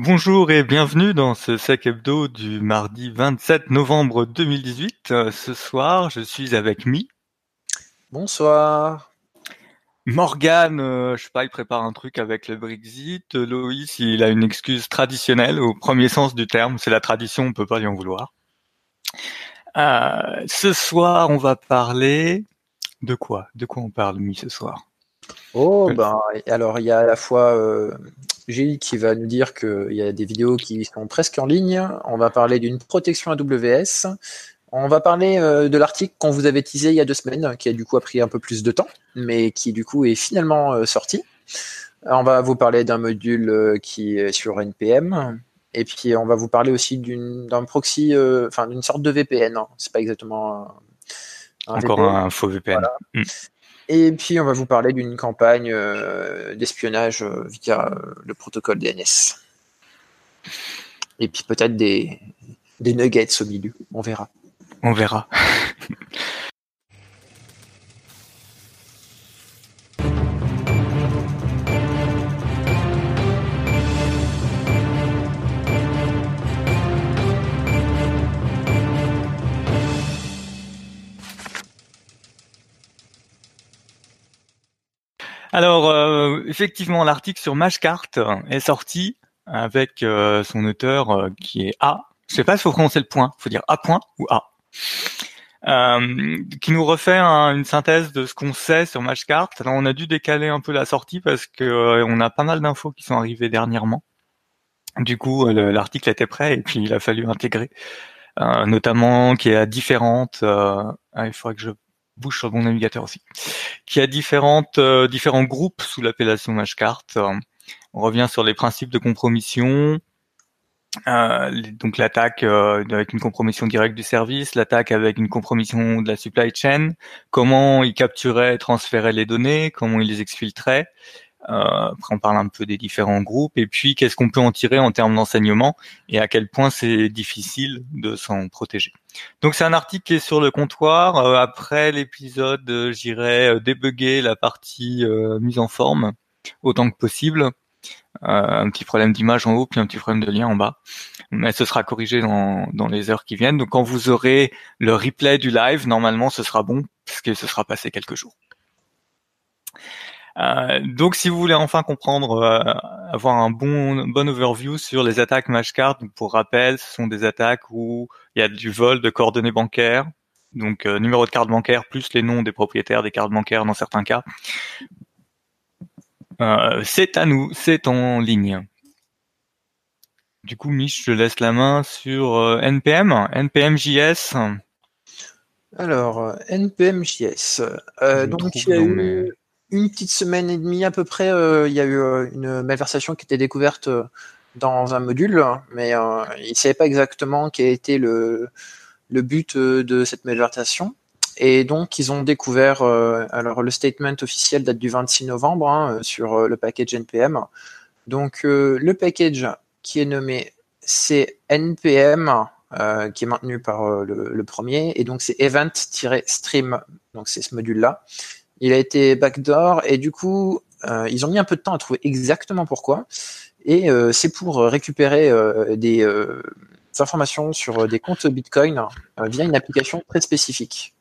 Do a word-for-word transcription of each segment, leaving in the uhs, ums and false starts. Bonjour et bienvenue dans ce Sec Hebdo du mardi vingt-sept novembre deux mille dix-huit. Ce soir, je suis avec Mi. Bonsoir. Morgane, je sais pas, il prépare un truc avec le Brexit. Loïs, il a une excuse traditionnelle au premier sens du terme. C'est la tradition, on peut pas lui en vouloir. Euh, ce soir, on va parler de quoi ? De quoi on parle, Mi, ce soir ? Oh, ben, alors il y a à la fois euh, Gilles qui va nous dire qu'il y a des vidéos qui sont presque en ligne, on va parler d'une protection A W S, on va parler euh, de l'article qu'on vous avait teasé il y a deux semaines, qui a du coup a pris un peu plus de temps, mais qui du coup est finalement euh, sorti. Alors, on va vous parler d'un module euh, qui est sur N P M, et puis on va vous parler aussi d'une, d'un proxy, enfin euh, d'une sorte de V P N, hein. C'est pas exactement un, un Encore V P N. un faux V P N. Voilà. Mmh. Et puis, on va vous parler d'une campagne euh, d'espionnage euh, via euh, le protocole D N S. Et puis, peut-être des, des nuggets au milieu. On verra. On verra. Alors, euh, effectivement, l'article sur Mashcart est sorti avec euh, son auteur euh, qui est A. Je sais pas si faut prononcer le point, faut dire A point ou A. Euh, qui nous refait un, une synthèse de ce qu'on sait sur Mashcart. Alors, on a dû décaler un peu la sortie parce que euh, on a pas mal d'infos qui sont arrivées dernièrement. Du coup, le, l'article était prêt et puis il a fallu intégrer, euh, notamment qu'il y a différentes. Euh, ah, il faudrait que je bouge sur mon navigateur aussi, qui a différentes, euh, différents groupes sous l'appellation Mashcart. Euh, on revient sur les principes de compromission, euh, les, donc l'attaque euh, avec une compromission directe du service, l'attaque avec une compromission de la supply chain, comment ils capturaient et transféraient les données, comment ils les exfiltraient. Euh, après, on parle un peu des différents groupes, et puis qu'est-ce qu'on peut en tirer en termes d'enseignement et à quel point c'est difficile de s'en protéger. Donc c'est un article qui est sur le comptoir. Euh, après l'épisode, euh, j'irai euh, débugger la partie euh, mise en forme autant que possible. Euh, un petit problème d'image en haut, puis un petit problème de lien en bas. Mais ce sera corrigé dans, dans les heures qui viennent. Donc quand vous aurez le replay du live, normalement ce sera bon, puisque ce sera passé quelques jours. Euh, donc, si vous voulez enfin comprendre, euh, avoir un bon, bon overview sur les attaques Mashcart, donc pour rappel, ce sont des attaques où il y a du vol de coordonnées bancaires, donc euh, numéro de carte bancaire plus les noms des propriétaires des cartes bancaires dans certains cas. Euh, c'est à nous, c'est en ligne. Du coup, Mich, je laisse la main sur euh, N P M, N P M J S. Alors, N P M J S. Euh, donc, il y a eu... Une petite semaine et demie à peu près, euh, il y a eu euh, une malversation qui était découverte euh, dans un module, mais euh, ils ne savaient pas exactement quel était le, le but euh, de cette malversation. Et donc, ils ont découvert, euh, alors le statement officiel date du vingt-six novembre hein, sur euh, le package N P M. Donc, euh, le package qui est nommé C N P M, euh, qui est maintenu par euh, le, le premier, et donc c'est event-stream, donc c'est ce module-là. Il a été backdoor et du coup, euh, ils ont mis un peu de temps à trouver exactement pourquoi. Et euh, c'est pour récupérer euh, des euh, informations sur des comptes Bitcoin euh, via une application très spécifique.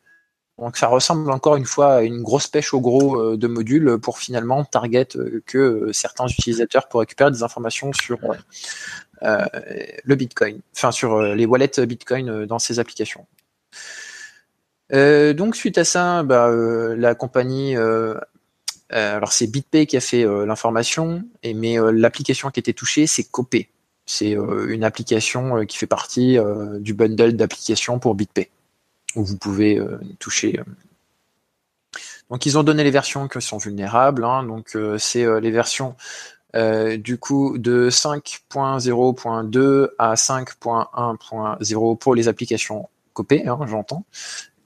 Donc ça ressemble encore une fois à une grosse pêche au gros euh, de modules pour finalement target euh, que euh, certains utilisateurs pour récupérer des informations sur euh, euh, le Bitcoin, enfin sur euh, les wallets Bitcoin euh, dans ces applications. Euh, donc suite à ça, bah, euh, la compagnie, euh, euh, alors c'est BitPay qui a fait euh, l'information, et, mais euh, l'application qui a été touchée, c'est Copay. C'est euh, une application euh, qui fait partie euh, du bundle d'applications pour BitPay, où vous pouvez euh, toucher. Euh. Donc ils ont donné les versions qui sont vulnérables, hein, donc euh, c'est euh, les versions euh, du coup de cinq point zéro point deux à cinq point un point zéro pour les applications Copay, hein, j'entends.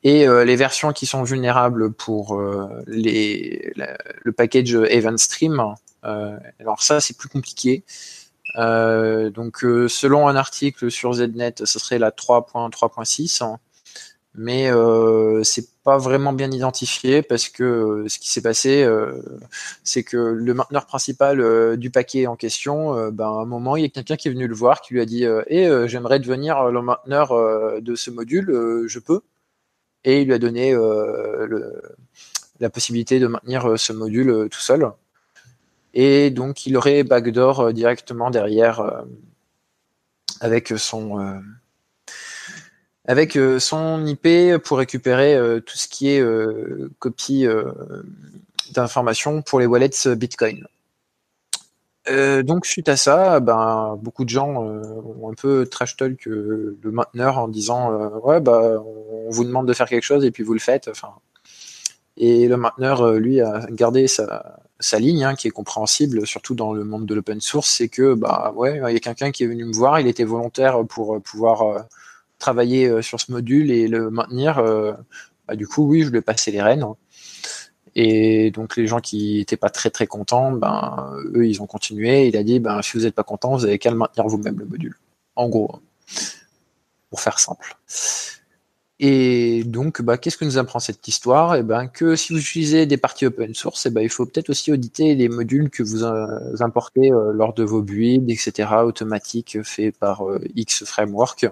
Et euh, les versions qui sont vulnérables pour euh, les, la, le package event-stream, euh, alors ça, c'est plus compliqué. Euh, donc, euh, selon un article sur Znet, ce serait la trois point trois point six. Hein, mais euh, c'est pas vraiment bien identifié parce que euh, ce qui s'est passé, euh, c'est que le mainteneur principal euh, du paquet en question, euh, ben, à un moment, il y a quelqu'un qui est venu le voir, qui lui a dit euh, « Eh, euh, j'aimerais devenir le mainteneur euh, de ce module, euh, je peux ?» Et il lui a donné euh, le, la possibilité de maintenir euh, ce module euh, tout seul. Et donc, il aurait backdoor euh, directement derrière euh, avec son... Euh, avec euh, son I P pour récupérer euh, tout ce qui est euh, copie euh, d'informations pour les wallets Bitcoin. Euh, donc suite à ça, ben, beaucoup de gens euh, ont un peu trash talk euh, le mainteneur en disant euh, « ouais, bah, on vous demande de faire quelque chose et puis vous le faites ». Enfin, et le mainteneur, lui, a gardé sa, sa ligne, hein, qui est compréhensible, surtout dans le monde de l'open source, c'est que bah, ouais, il y a quelqu'un qui est venu me voir, il était volontaire pour pouvoir... Euh, travailler sur ce module et le maintenir, euh, bah, du coup, oui, je lui ai passé les rênes. Et donc, les gens qui n'étaient pas très, très contents, ben, eux, ils ont continué. Il a dit, ben, si vous n'êtes pas contents, vous n'avez qu'à le maintenir vous-même, le module. En gros, pour faire simple. Et donc, bah, qu'est-ce que nous apprend cette histoire? Eh ben, que si vous utilisez des parties open source, eh ben, il faut peut-être aussi auditer les modules que vous importez euh, lors de vos builds, et cetera, automatiques, faits par euh, X framework.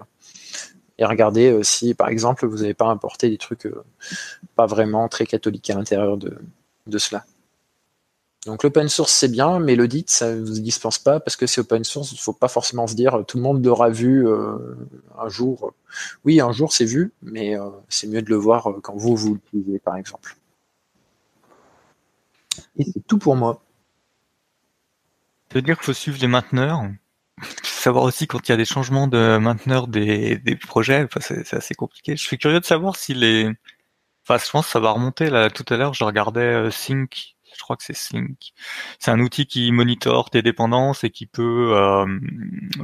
Et regardez euh, si, par exemple, vous n'avez pas importé des trucs euh, pas vraiment très catholiques à l'intérieur de, de cela. Donc l'open source, c'est bien, mais l'audit, ça ne vous dispense pas, parce que c'est open source, il ne faut pas forcément se dire, tout le monde l'aura vu euh, un jour. Oui, un jour, c'est vu, mais euh, c'est mieux de le voir euh, quand vous, vous l'utilisez, par exemple. Et c'est tout pour moi. Ça veut dire qu'il faut suivre les mainteneurs? Savoir aussi quand il y a des changements de mainteneurs des, des projets, enfin, c'est, c'est assez compliqué. Je suis curieux de savoir si les... Enfin, je pense que ça va remonter. Là, tout à l'heure, je regardais euh, Snyk, je crois que c'est Snyk. C'est un outil qui monitore tes dépendances et qui peut euh,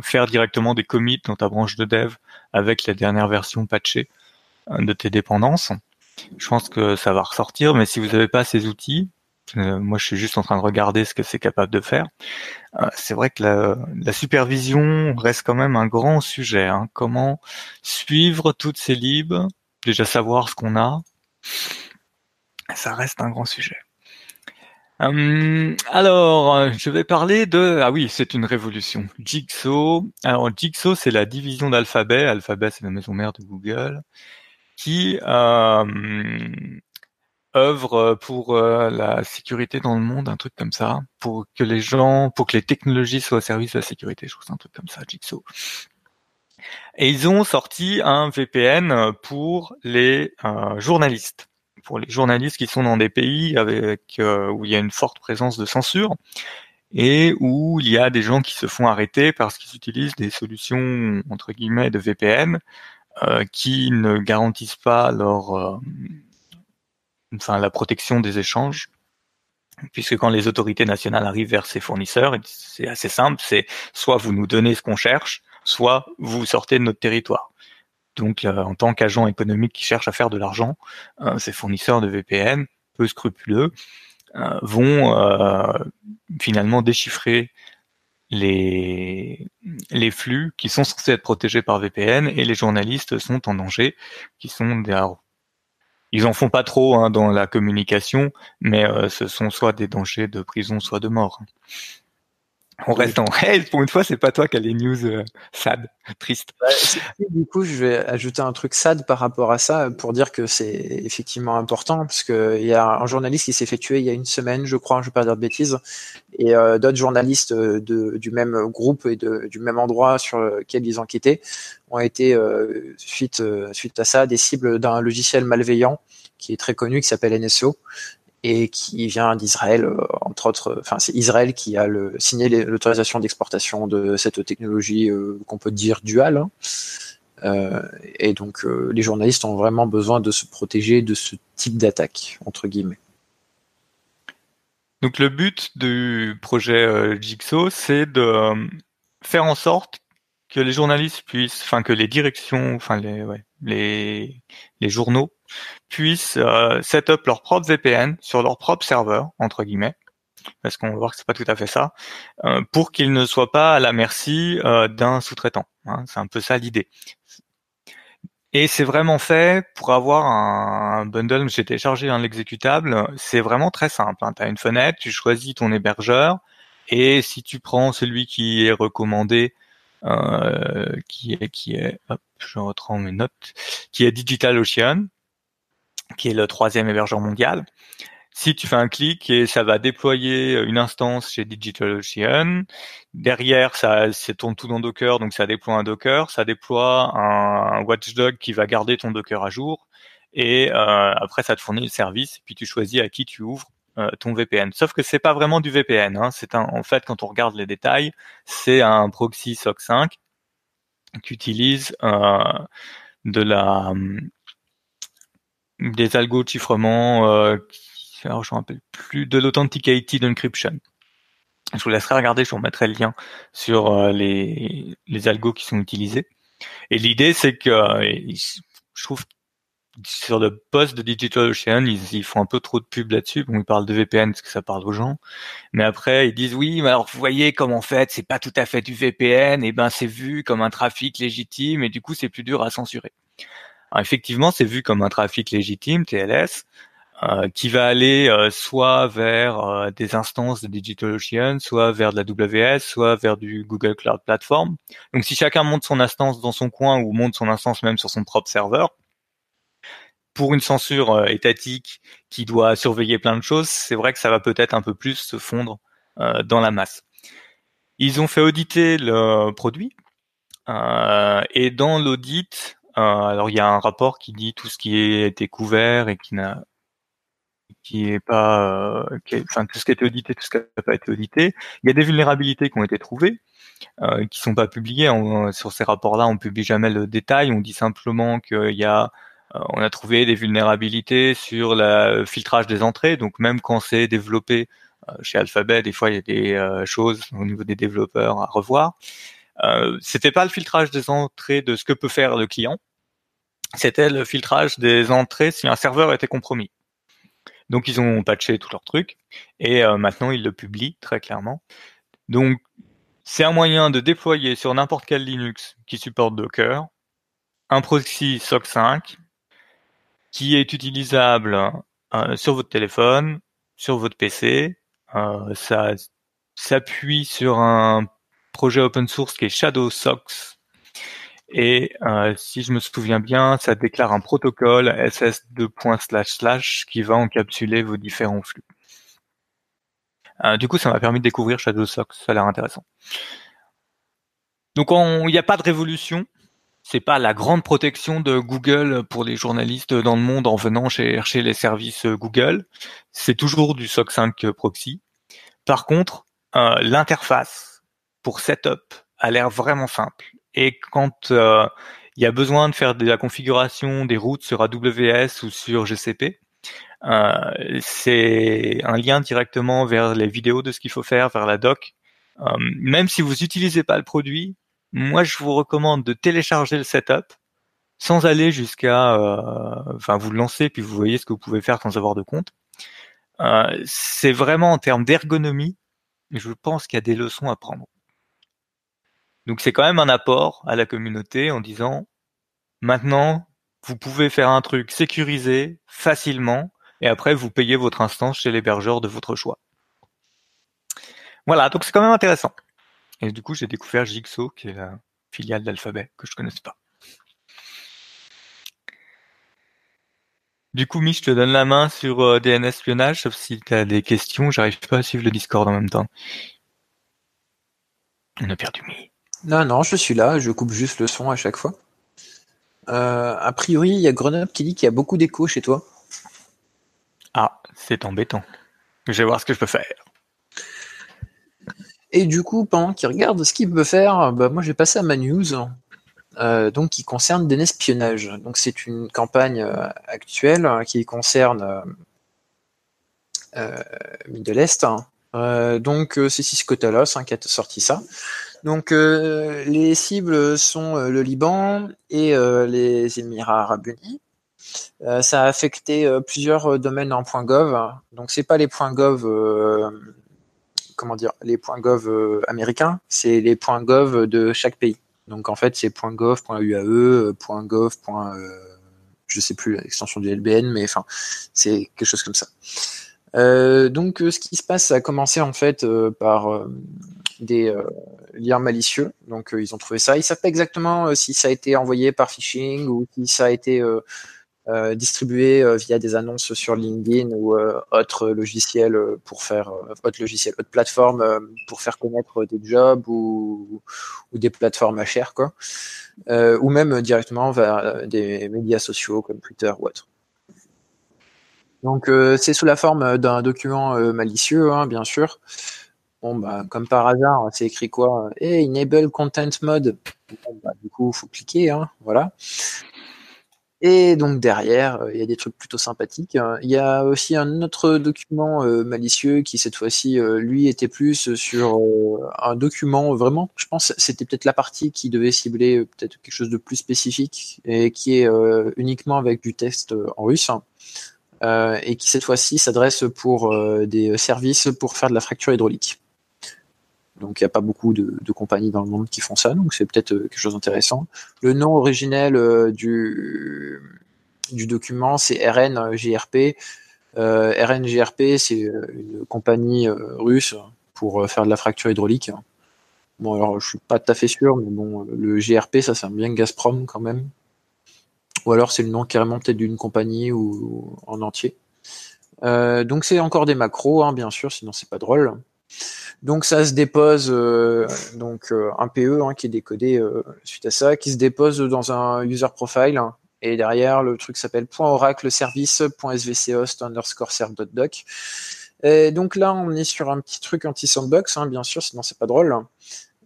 faire directement des commits dans ta branche de dev avec la dernière version patchée de tes dépendances. Je pense que ça va ressortir, mais si vous n'avez pas ces outils... Moi, je suis juste en train de regarder ce que c'est capable de faire. C'est vrai que la, la supervision reste quand même un grand sujet. Hein. Comment suivre toutes ces libs, déjà savoir ce qu'on a, ça reste un grand sujet. Hum, alors, je vais parler de... Ah oui, c'est une révolution. Jigsaw. Alors, Jigsaw, c'est la division d'Alphabet. Alphabet, c'est la maison mère de Google, qui... Euh, œuvre pour euh, la sécurité dans le monde, un truc comme ça, pour que les gens, pour que les technologies soient au service de la sécurité, je trouve ça un truc comme ça, Jigsaw. Et ils ont sorti un V P N pour les euh, journalistes, pour les journalistes qui sont dans des pays avec euh, où il y a une forte présence de censure et où il y a des gens qui se font arrêter parce qu'ils utilisent des solutions entre guillemets de V P N euh, qui ne garantissent pas leur euh, enfin la protection des échanges, puisque quand les autorités nationales arrivent vers ces fournisseurs, c'est assez simple, c'est soit vous nous donnez ce qu'on cherche, soit vous sortez de notre territoire. Donc euh, en tant qu'agent économique qui cherche à faire de l'argent, euh, ces fournisseurs de V P N, peu scrupuleux, euh, vont euh, finalement déchiffrer les les flux qui sont censés être protégés par V P N, et les journalistes sont en danger, qui sont des Ils en font pas trop hein, dans la communication, mais euh, ce sont soit des dangers de prison, soit de mort. On oui. reste en hey, pour une fois, c'est pas toi qui as les news euh, sad, triste. Ouais, du coup, je vais ajouter un truc sad par rapport à ça pour dire que c'est effectivement important, parce que il y a un journaliste qui s'est fait tuer il y a une semaine, je crois, je ne vais pas dire de bêtises, et euh, d'autres journalistes de, du même groupe et de, du même endroit sur lequel ils enquêtaient ont été euh, suite euh, suite à ça des cibles d'un logiciel malveillant qui est très connu, qui s'appelle N S O. Et qui vient d'Israël, entre autres. Enfin, c'est Israël qui a le, signé l'autorisation d'exportation de cette technologie euh, qu'on peut dire duale. Hein. Euh, et donc, euh, les journalistes ont vraiment besoin de se protéger de ce type d'attaque, entre guillemets. Donc, le but du projet euh, Jigsaw, c'est de faire en sorte que les journalistes puissent, enfin, que les directions, enfin, les, ouais, les, les journaux, puissent euh, set up leur propre V P N sur leur propre serveur, entre guillemets, parce qu'on va voir que c'est pas tout à fait ça, euh, pour qu'ils ne soient pas à la merci euh, d'un sous-traitant. Hein, c'est un peu ça l'idée. Et c'est vraiment fait pour avoir un bundle. J'ai téléchargé hein, l'exécutable. C'est vraiment très simple. Hein. Tu as une fenêtre, tu choisis ton hébergeur. Et si tu prends celui qui est recommandé, euh, qui est, qui est, hop, je reprends mes notes, qui est DigitalOcean, qui est le troisième hébergeur mondial. Si tu fais un clic et ça va déployer une instance chez DigitalOcean, derrière ça, ça tourne tout dans Docker, donc ça déploie un Docker, ça déploie un watchdog qui va garder ton Docker à jour, et euh, après ça te fournit le service, puis tu choisis à qui tu ouvres euh, ton V P N. Sauf que c'est pas vraiment du V P N, hein, c'est un, en fait quand on regarde les détails, c'est un proxy SOCK cinq qui utilise euh, de la des algos de chiffrement. Euh, Alors, je ne me rappelle plus, de l'authenticated encryption. Je vous laisserai regarder, je vous remettrai le lien sur euh, les, les algos qui sont utilisés. Et l'idée, c'est que euh, je trouve sur le post de DigitalOcean, ils, ils font un peu trop de pub là-dessus. Bon, ils parlent de V P N parce que ça parle aux gens. Mais après, ils disent, oui, mais alors vous voyez comme en fait, c'est pas tout à fait du V P N. Et ben, c'est vu comme un trafic légitime et du coup, c'est plus dur à censurer. Alors, effectivement, c'est vu comme un trafic légitime, T L S. Euh, qui va aller euh, soit vers euh, des instances de DigitalOcean, soit vers de la A W S, soit vers du Google Cloud Platform. Donc, si chacun monte son instance dans son coin ou monte son instance même sur son propre serveur, pour une censure euh, étatique qui doit surveiller plein de choses, c'est vrai que ça va peut-être un peu plus se fondre euh, dans la masse. Ils ont fait auditer le produit euh, et dans l'audit, euh, alors il y a un rapport qui dit tout ce qui a été couvert et qui n'a qui est pas, euh, qui est, enfin tout ce qui a été audité, tout ce qui n'a pas été audité. Il y a des vulnérabilités qui ont été trouvées, euh, qui sont pas publiées. On, sur ces rapports-là, on publie jamais le détail. On dit simplement qu'il y a, euh, on a trouvé des vulnérabilités sur le filtrage des entrées. Donc même quand c'est développé euh, chez Alphabet, des fois il y a des euh, choses au niveau des développeurs à revoir. Euh, c'était pas le filtrage des entrées de ce que peut faire le client. C'était le filtrage des entrées si un serveur était compromis. Donc, ils ont patché tout leur truc et euh, maintenant, ils le publient très clairement. Donc, c'est un moyen de déployer sur n'importe quel Linux qui supporte Docker un proxy SOCK cinq qui est utilisable euh, sur votre téléphone, sur votre P C. Euh, ça s'appuie sur un projet open source qui est Shadowsocks. Et euh, si je me souviens bien, ça déclare un protocole S S deux qui va encapsuler vos différents flux. Euh, du coup, ça m'a permis de découvrir Shadowsocks, ça a l'air intéressant. Donc, il n'y a pas de révolution. C'est pas la grande protection de Google pour les journalistes dans le monde en venant chercher les services Google. C'est toujours du SOCK cinq proxy. Par contre, euh, l'interface pour setup a l'air vraiment simple. Et quand euh, il y a besoin de faire de la configuration des routes sur A W S ou sur G C P, euh, c'est un lien directement vers les vidéos de ce qu'il faut faire, vers la doc. Euh, même si vous n'utilisez pas le produit, moi, je vous recommande de télécharger le setup sans aller jusqu'à... Euh, enfin, vous le lancez, puis vous voyez ce que vous pouvez faire sans avoir de compte. Euh, c'est vraiment en termes d'ergonomie, je pense qu'il y a des leçons à prendre. Donc, c'est quand même un apport à la communauté en disant « Maintenant, vous pouvez faire un truc sécurisé, facilement, et après, vous payez votre instance chez l'hébergeur de votre choix. » Voilà, donc c'est quand même intéressant. Et du coup, j'ai découvert Jigsaw, qui est la filiale d'Alphabet, que je ne connaissais pas. Du coup, Mich, je te donne la main sur euh, D N S espionnage, sauf si tu as des questions. J'arrive pas à suivre le Discord en même temps. On a perdu Mich. Non, non, je suis là, je coupe juste le son à chaque fois. Euh, a priori, il y a Grenoble qui dit qu'il y a beaucoup d'écho chez toi. Ah, c'est embêtant. Je vais voir ce que je peux faire. Et du coup, pendant qu'il regarde ce qu'il peut faire, bah, moi je vais passer à ma news, euh, donc, qui concerne des espionnage. Donc, c'est une campagne euh, actuelle qui concerne euh, euh, Middle East. Hein. Euh, donc, c'est Cisco Talos hein, qui a sorti ça. Donc, euh, les cibles sont euh, le Liban et euh, les Émirats Arabes Unis. Euh, ça a affecté euh, plusieurs domaines en .gov. Donc, c'est pas les .gov, euh, comment dire, les .gov euh, américains, c'est les .gov de chaque pays. Donc en fait c'est .gov.uae, .gov. Euh, je sais plus l'extension du L B N, mais enfin c'est quelque chose comme ça. Euh, donc ce qui se passe, ça a commencé en fait euh, par euh, des euh, liens malicieux. Donc euh, ils ont trouvé ça. Ils savent pas exactement euh, si ça a été envoyé par phishing ou si ça a été euh, euh, distribué euh, via des annonces sur LinkedIn ou euh, autre logiciel pour faire euh, autre logiciel, autre plateforme euh, pour faire connaître des jobs ou, ou des plateformes à cher quoi, euh, ou même directement vers des médias sociaux comme Twitter ou autre. Donc euh, c'est sous la forme d'un document euh, malicieux, hein, bien sûr. Bon, bah, comme par hasard, c'est écrit quoi ? Hey, enable content mode. Bon, bah, du coup, il faut cliquer, hein, voilà. Et donc derrière, il euh, y a des trucs plutôt sympathiques. Il y a aussi un autre document euh, malicieux qui cette fois-ci, euh, lui, était plus sur euh, un document vraiment. Je pense c'était peut-être la partie qui devait cibler euh, peut-être quelque chose de plus spécifique et qui est euh, uniquement avec du texte euh, en russe. Hein. Euh, et qui cette fois-ci s'adresse pour euh, des services pour faire de la fracture hydraulique. Donc il n'y a pas beaucoup de, de compagnies dans le monde qui font ça, donc c'est peut-être euh, quelque chose d'intéressant. Le nom originel euh, du, du document, c'est R N G R P. Euh, R N G R P, c'est une compagnie euh, russe pour euh, faire de la fracture hydraulique. Bon, alors je ne suis pas tout à fait sûr, mais bon, le G R P, ça sert bien Gazprom quand même. Ou alors c'est le nom carrément peut-être d'une compagnie ou, ou en entier. Euh, donc c'est encore des macros, hein, bien sûr, sinon c'est pas drôle. Donc ça se dépose, euh, donc euh, un P E hein, qui est décodé euh, suite à ça, qui se dépose dans un user profile. Hein, et derrière, le truc s'appelle point oracle service point s v c host underscore serve dot doc. Et donc là, on est sur un petit truc anti-sandbox, hein, bien sûr, sinon c'est pas drôle.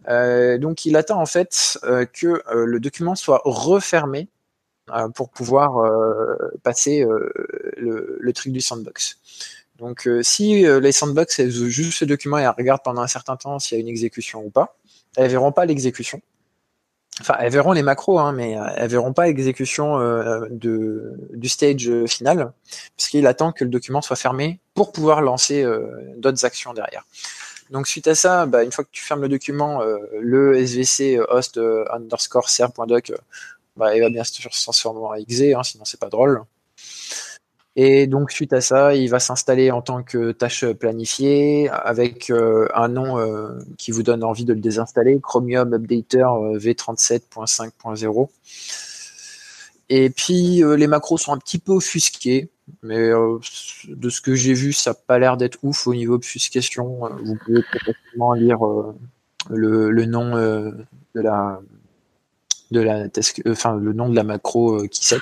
Euh, donc il attend en fait euh, que euh, le document soit refermé pour pouvoir euh, passer euh, le, le truc du sandbox. Donc euh, si euh, les sandbox elles ouvrent juste ce document et elles regardent pendant un certain temps s'il y a une exécution ou pas, elles verront pas l'exécution. Enfin, elles verront les macros, hein, mais elles verront pas l'exécution euh, de, du stage final, puisqu'il attend que le document soit fermé pour pouvoir lancer euh, d'autres actions derrière. Donc suite à ça, bah, une fois que tu fermes le document, euh, le svc host euh, underscore serve.doc euh, Bah, il va bien sûr se transformer en X Z, hein, sinon c'est pas drôle. Et donc suite à ça, il va s'installer en tant que tâche planifiée avec euh, un nom euh, qui vous donne envie de le désinstaller, Chromium Updater euh, v trente-sept point cinq point zéro. Et puis euh, les macros sont un petit peu offusqués, mais euh, de ce que j'ai vu, ça n'a pas l'air d'être ouf au niveau obfuscation. Vous pouvez complètement lire euh, le, le nom euh, de la... de la task, euh, enfin le nom de la macro euh, qui set.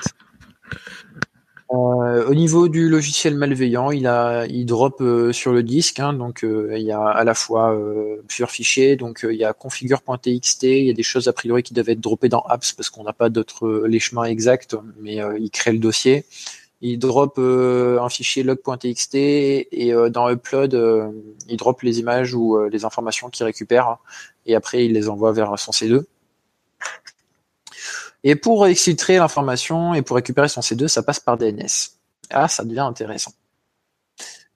Euh, au niveau du logiciel malveillant, il a, il drop euh, sur le disque, hein, donc euh, il y a à la fois euh, plusieurs fichiers, donc euh, il y a configure.txt, il y a des choses a priori qui doivent être droppées dans apps parce qu'on n'a pas d'autres euh, les chemins exacts, mais euh, il crée le dossier. Il drop euh, un fichier log.txt et euh, dans upload, euh, il drop les images ou euh, les informations qu'il récupère et après il les envoie vers son C deux. Et pour exfiltrer l'information et pour récupérer son C deux, ça passe par D N S. Ah, ça devient intéressant.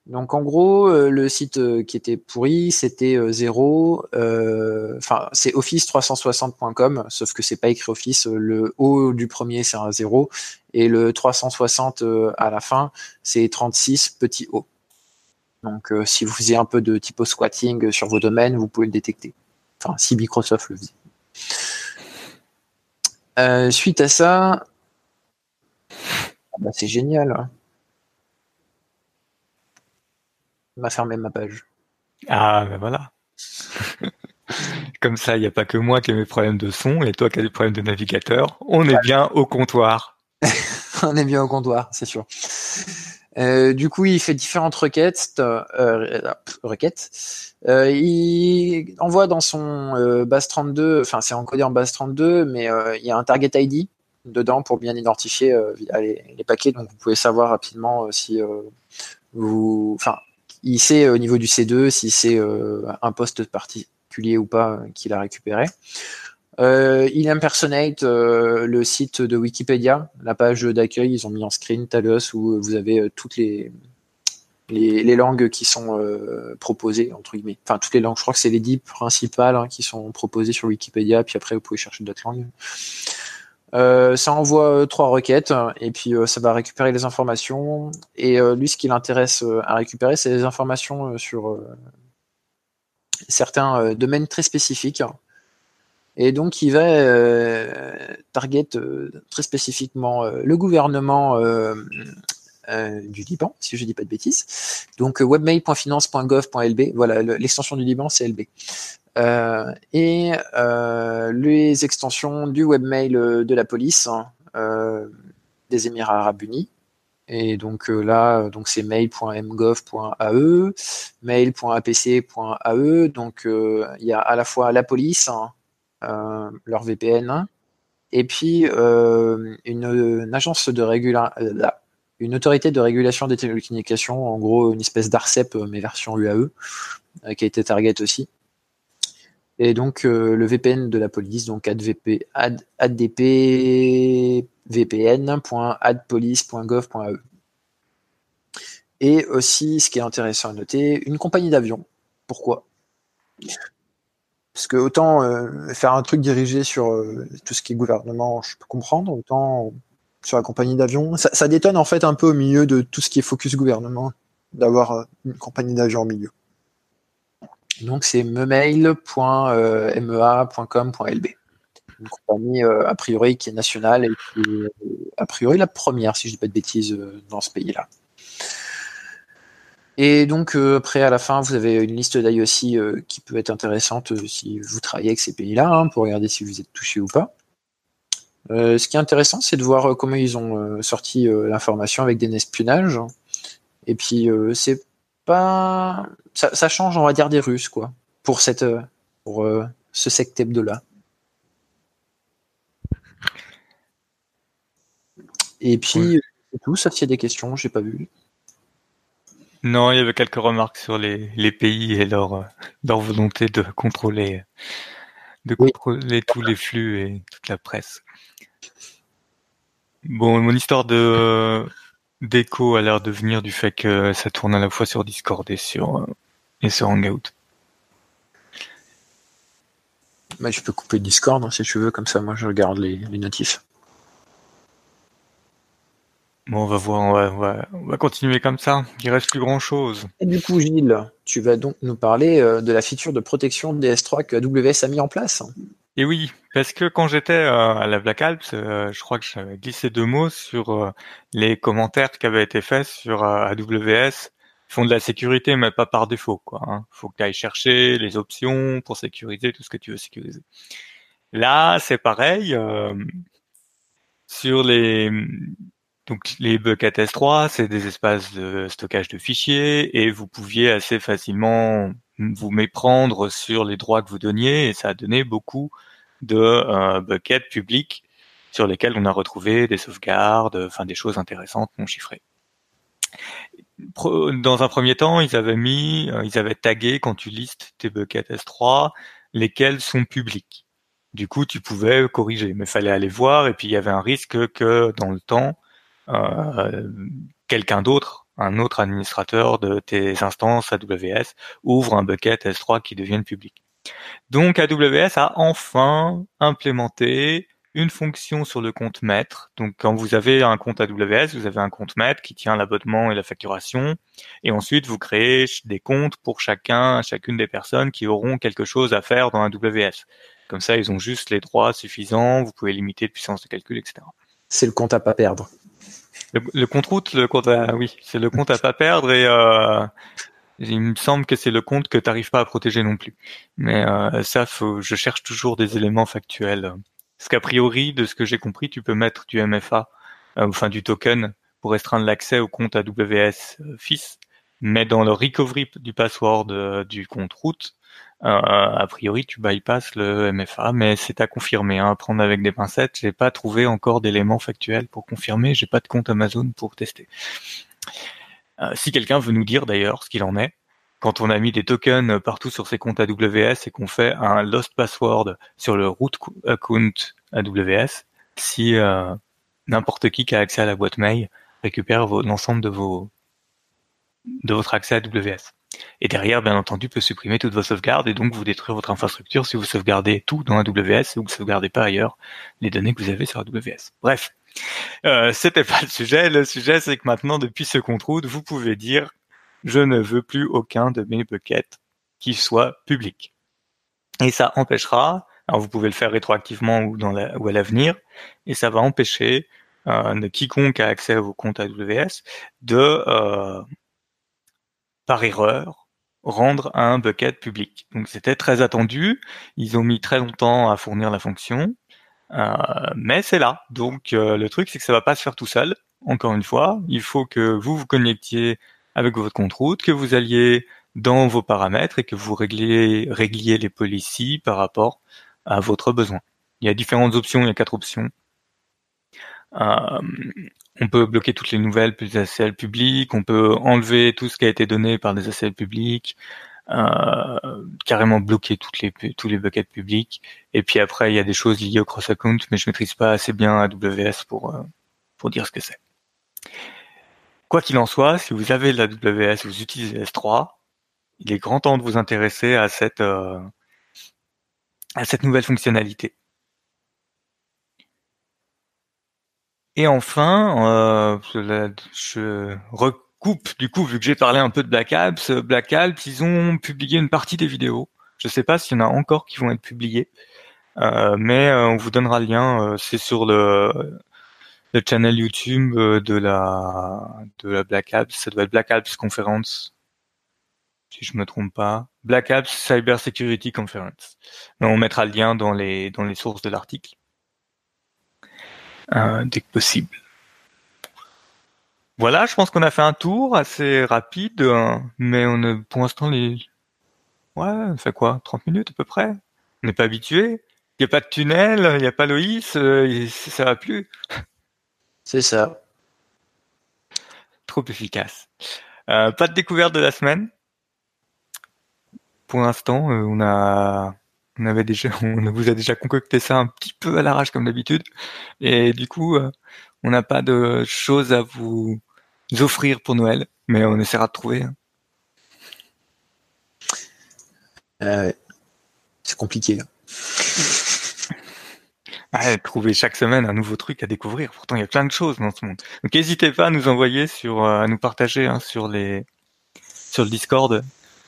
Donc en gros, euh, le site euh, qui était pourri, c'était euh, zéro. Enfin, euh, c'est office trois cent soixante point com, sauf que c'est pas écrit Office. Euh, le O du premier, c'est un zéro. Et le trois cent soixante euh, à la fin, c'est trente-six petit O. Donc euh, si vous faisiez un peu de typo squatting sur vos domaines, vous pouvez le détecter. Enfin, si Microsoft le faisait. Euh, suite à ça, ah bah c'est génial. On va fermer ma page. Ah, ben voilà. Comme ça, il n'y a pas que moi qui ai mes problèmes de son et toi qui as des problèmes de navigateur. On est ah. bien au comptoir. On est bien au comptoir, c'est sûr. Euh, du coup, il fait différentes requêtes. Euh, requêtes. Euh, il envoie dans son euh, base trente-deux, enfin c'est encodé en base trente-deux, mais euh, il y a un target I D dedans pour bien identifier euh, via les, les paquets. Donc vous pouvez savoir rapidement euh, si euh, vous, enfin, il sait euh, au niveau du C deux si c'est euh, un poste particulier ou pas euh, qu'il a récupéré. Euh, il impersonate euh, le site de Wikipédia, la page d'accueil, ils ont mis en screen Talos où vous avez euh, toutes les les, les langues qui sont euh, proposées, entre guillemets. Enfin, toutes les langues, je crois que c'est les dix principales hein, qui sont proposées sur Wikipédia, puis après, vous pouvez chercher d'autres langues. Euh, ça envoie euh, trois requêtes et puis euh, ça va récupérer les informations et euh, lui ce qui l'intéresse euh, à récupérer c'est les informations euh, sur euh, certains euh, domaines très spécifiques et donc il va euh, target euh, très spécifiquement euh, le gouvernement euh, euh, du Liban si je dis pas de bêtises donc euh, webmail point finance point gov point l b voilà le, l'extension du Liban c'est L B. Euh, et euh, les extensions du webmail euh, de la police euh, des Émirats Arabes Unis et donc euh, là donc c'est mail point m gov point a e mail point a p c point a e donc il euh, y a à la fois la police euh, leur V P N et puis euh, une, une agence de régula... une autorité de régulation des télécommunications en gros une espèce d'ARCEP mais version U A E euh, qui a été target aussi. Et donc, euh, le V P N de la police, donc a d p v p n point a d police point gov point a e. Et aussi, ce qui est intéressant à noter, une compagnie d'avion. Pourquoi ? Parce que autant euh, faire un truc dirigé sur euh, tout ce qui est gouvernement, je peux comprendre, autant sur la compagnie d'avion, ça, ça détonne en fait un peu au milieu de tout ce qui est focus gouvernement, d'avoir une compagnie d'avion au milieu. Donc, c'est memail point m e a point com point l b. Une compagnie, euh, a priori, qui est nationale et qui est, a priori, la première, si je ne dis pas de bêtises, dans ce pays-là. Et donc, euh, après, à la fin, vous avez une liste d'I O C euh, qui peut être intéressante euh, si vous travaillez avec ces pays-là, hein, pour regarder si vous êtes touché ou pas. Euh, ce qui est intéressant, c'est de voir euh, comment ils ont euh, sorti euh, l'information avec des espionnages. Et puis, euh, c'est... Pas... Ça, ça change, on va dire, des Russes, quoi, pour, cette, pour euh, ce secteb deux-là. Et puis, oui. C'est tout, sauf s'il y a des questions, j'ai pas vu. Non, il y avait quelques remarques sur les, les pays et leur, leur volonté de contrôler, de contrôler oui. tous les flux et toute la presse. Bon, mon histoire de... Déco a l'air de venir du fait que ça tourne à la fois sur Discord et sur, euh, et sur Hangout. Bah, je peux couper Discord hein, si tu veux, comme ça moi je regarde les, les notifs. Bon, on va voir, on va, on va, on va continuer comme ça, il reste plus grand chose. Et du coup, Gilles, tu vas donc nous parler euh, de la feature de protection des S trois que A W S a mis en place. Et oui, parce que quand j'étais euh, à la Black Alps, euh, je crois que j'avais glissé deux mots sur euh, les commentaires qui avaient été faits sur euh, A W S. Ils font de la sécurité, mais pas par défaut, quoi. Hein. Faut que tu ailles chercher les options pour sécuriser tout ce que tu veux sécuriser. Là, c'est pareil. Euh, sur les donc les buckets S trois, c'est des espaces de stockage de fichiers et vous pouviez assez facilement vous méprendre sur les droits que vous donniez et ça a donné beaucoup de euh, buckets publics sur lesquels on a retrouvé des sauvegardes, enfin des choses intéressantes non chiffrées. Pro, dans un premier temps, ils avaient mis, euh, ils avaient tagué quand tu listes tes buckets S trois, lesquels sont publics. Du coup, tu pouvais corriger, mais il fallait aller voir et puis il y avait un risque que dans le temps, euh, quelqu'un d'autre un autre administrateur de tes instances A W S ouvre un bucket S trois qui devienne public. Donc A W S a enfin implémenté une fonction sur le compte maître. Donc quand vous avez un compte A W S, vous avez un compte maître qui tient l'abonnement et la facturation et ensuite vous créez des comptes pour chacun, chacune des personnes qui auront quelque chose à faire dans A W S. Comme ça, ils ont juste les droits suffisants, vous pouvez limiter la puissance de calcul, et cetera. C'est le compte à pas perdre. Le, le compte route, le compte à, oui, c'est le compte à pas perdre et euh, il me semble que c'est le compte que tu n'arrives pas à protéger non plus. Mais euh, ça, faut, je cherche toujours des éléments factuels. Parce qu'a priori, de ce que j'ai compris, tu peux mettre du M F A, euh, enfin du token, pour restreindre l'accès au compte A W S F I S, mais dans le recovery du password euh, du compte route, euh, a priori, tu bypasses le M F A, mais c'est à confirmer, hein, à prendre avec des pincettes. J'ai pas trouvé encore d'éléments factuels pour confirmer. J'ai pas de compte Amazon pour tester. Euh, si quelqu'un veut nous dire d'ailleurs ce qu'il en est, quand on a mis des tokens partout sur ses comptes A W S et qu'on fait un lost password sur le root account A W S, si euh, n'importe qui qui a accès à la boîte mail récupère vos, l'ensemble de vos de votre accès à A W S. Et derrière, bien entendu, peut supprimer toutes vos sauvegardes et donc vous détruire votre infrastructure si vous sauvegardez tout dans A W S ou que vous sauvegardez pas ailleurs les données que vous avez sur A W S. Bref, euh, c'était pas le sujet. Le sujet, c'est que maintenant, depuis ce compte route, vous pouvez dire « Je ne veux plus aucun de mes buckets qui soit public ». Et ça empêchera, alors vous pouvez le faire rétroactivement ou, dans la, ou à l'avenir, et ça va empêcher euh, quiconque a accès à vos comptes A W S de... Euh, par erreur, rendre un bucket public. Donc c'était très attendu, ils ont mis très longtemps à fournir la fonction, euh, mais c'est là. Donc euh, le truc, c'est que ça va pas se faire tout seul, encore une fois. Il faut que vous vous connectiez avec votre compte route, que vous alliez dans vos paramètres et que vous régliez, régliez les policies par rapport à votre besoin. Il y a différentes options, il y a quatre options. Euh, on peut bloquer toutes les nouvelles plus des A C L publics, on peut enlever tout ce qui a été donné par des A C L publics, euh, carrément bloquer toutes les, tous les buckets publics. Et puis après, il y a des choses liées au cross-account, mais je maîtrise pas assez bien A W S pour, euh, pour dire ce que c'est. Quoi qu'il en soit, si vous avez de l'A W S, vous utilisez S trois, il est grand temps de vous intéresser à cette, euh, à cette nouvelle fonctionnalité. Et enfin, euh, je recoupe, du coup, vu que j'ai parlé un peu de Black Alps, Black Alps, ils ont publié une partie des vidéos. Je ne sais pas s'il y en a encore qui vont être publiées, euh, mais euh, on vous donnera le lien. Euh, c'est sur le, le channel YouTube de la, de la Black Alps. Ça doit être Black Alps Conference, si je me trompe pas. Black Alps Cyber Security Conference. Donc, on mettra le lien dans les, dans les sources de l'article. Euh, dès que possible. Voilà, je pense qu'on a fait un tour assez rapide, hein, mais on a, pour l'instant, les... ouais, ça fait quoi, trente minutes à peu près. On n'est pas habitué. Il n'y a pas de tunnel, il n'y a pas Loïs, euh, ça va plus. C'est ça. Trop efficace. Euh, pas de découverte de la semaine. Pour l'instant, euh, on a... On avait déjà, on vous a déjà concocté ça un petit peu à l'arrache comme d'habitude, et du coup, on n'a pas de choses à vous offrir pour Noël, mais on essaiera de trouver. Euh, c'est compliqué. Ouais, trouver chaque semaine un nouveau truc à découvrir. Pourtant, il y a plein de choses dans ce monde. Donc, n'hésitez pas à nous envoyer sur, à nous partager hein, sur les, sur le Discord.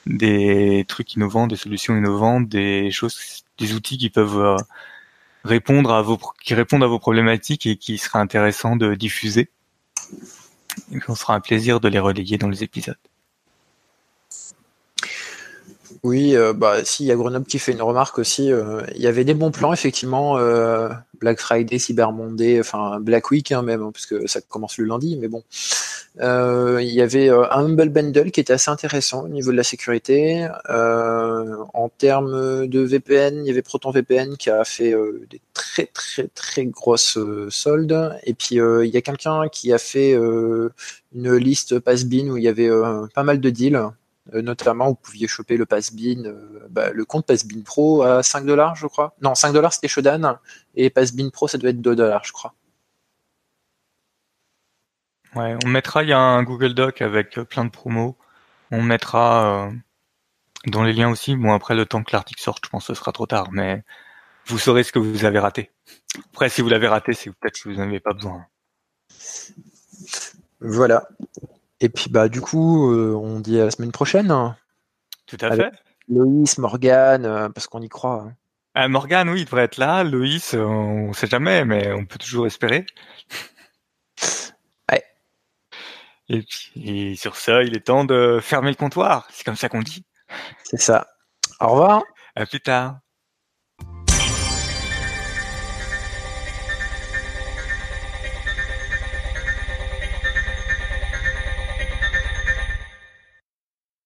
Des trucs innovants, des solutions innovantes, des choses, des outils qui peuvent répondre à vos, qui répondent à vos problématiques et qui sera intéressant de diffuser. Et on sera un plaisir de les relayer dans les épisodes. Oui, euh, bah si, il y a Grenoble qui fait une remarque aussi. Euh, il y avait des bons plans effectivement, euh, Black Friday, Cyber Monday, enfin Black Week hein, même, hein, parce que ça commence le lundi, mais bon. Euh, il y avait euh, un Humble Bundle qui était assez intéressant au niveau de la sécurité. Euh, en termes de V P N, il y avait Proton V P N qui a fait euh, des très très très grosses euh, soldes. Et puis euh, il y a quelqu'un qui a fait euh, une liste Pastebin où il y avait euh, pas mal de deals. Euh, notamment, vous pouviez choper le Pastebin, euh, bah, le compte Pastebin Pro à cinq dollars, je crois. Non, cinq dollars c'était Shodan et Pastebin Pro ça doit être deux dollars, je crois. Ouais, on mettra, il y a un Google Doc avec plein de promos. On mettra euh, dans les liens aussi. Bon, après, le temps que l'article sorte, je pense que ce sera trop tard, mais vous saurez ce que vous avez raté. Après, si vous l'avez raté, c'est peut-être que vous n'en avez pas besoin. Voilà. Et puis, bah, du coup, euh, on dit à la semaine prochaine. Tout à fait. Loïs, Morgane, euh, parce qu'on y croit. Hein. Ah, Morgane, oui, il devrait être là. Loïs, on ne sait jamais, mais on peut toujours espérer. Et puis, et sur ça, il est temps de fermer le comptoir. C'est comme ça qu'on dit. C'est ça. Au revoir. À plus tard.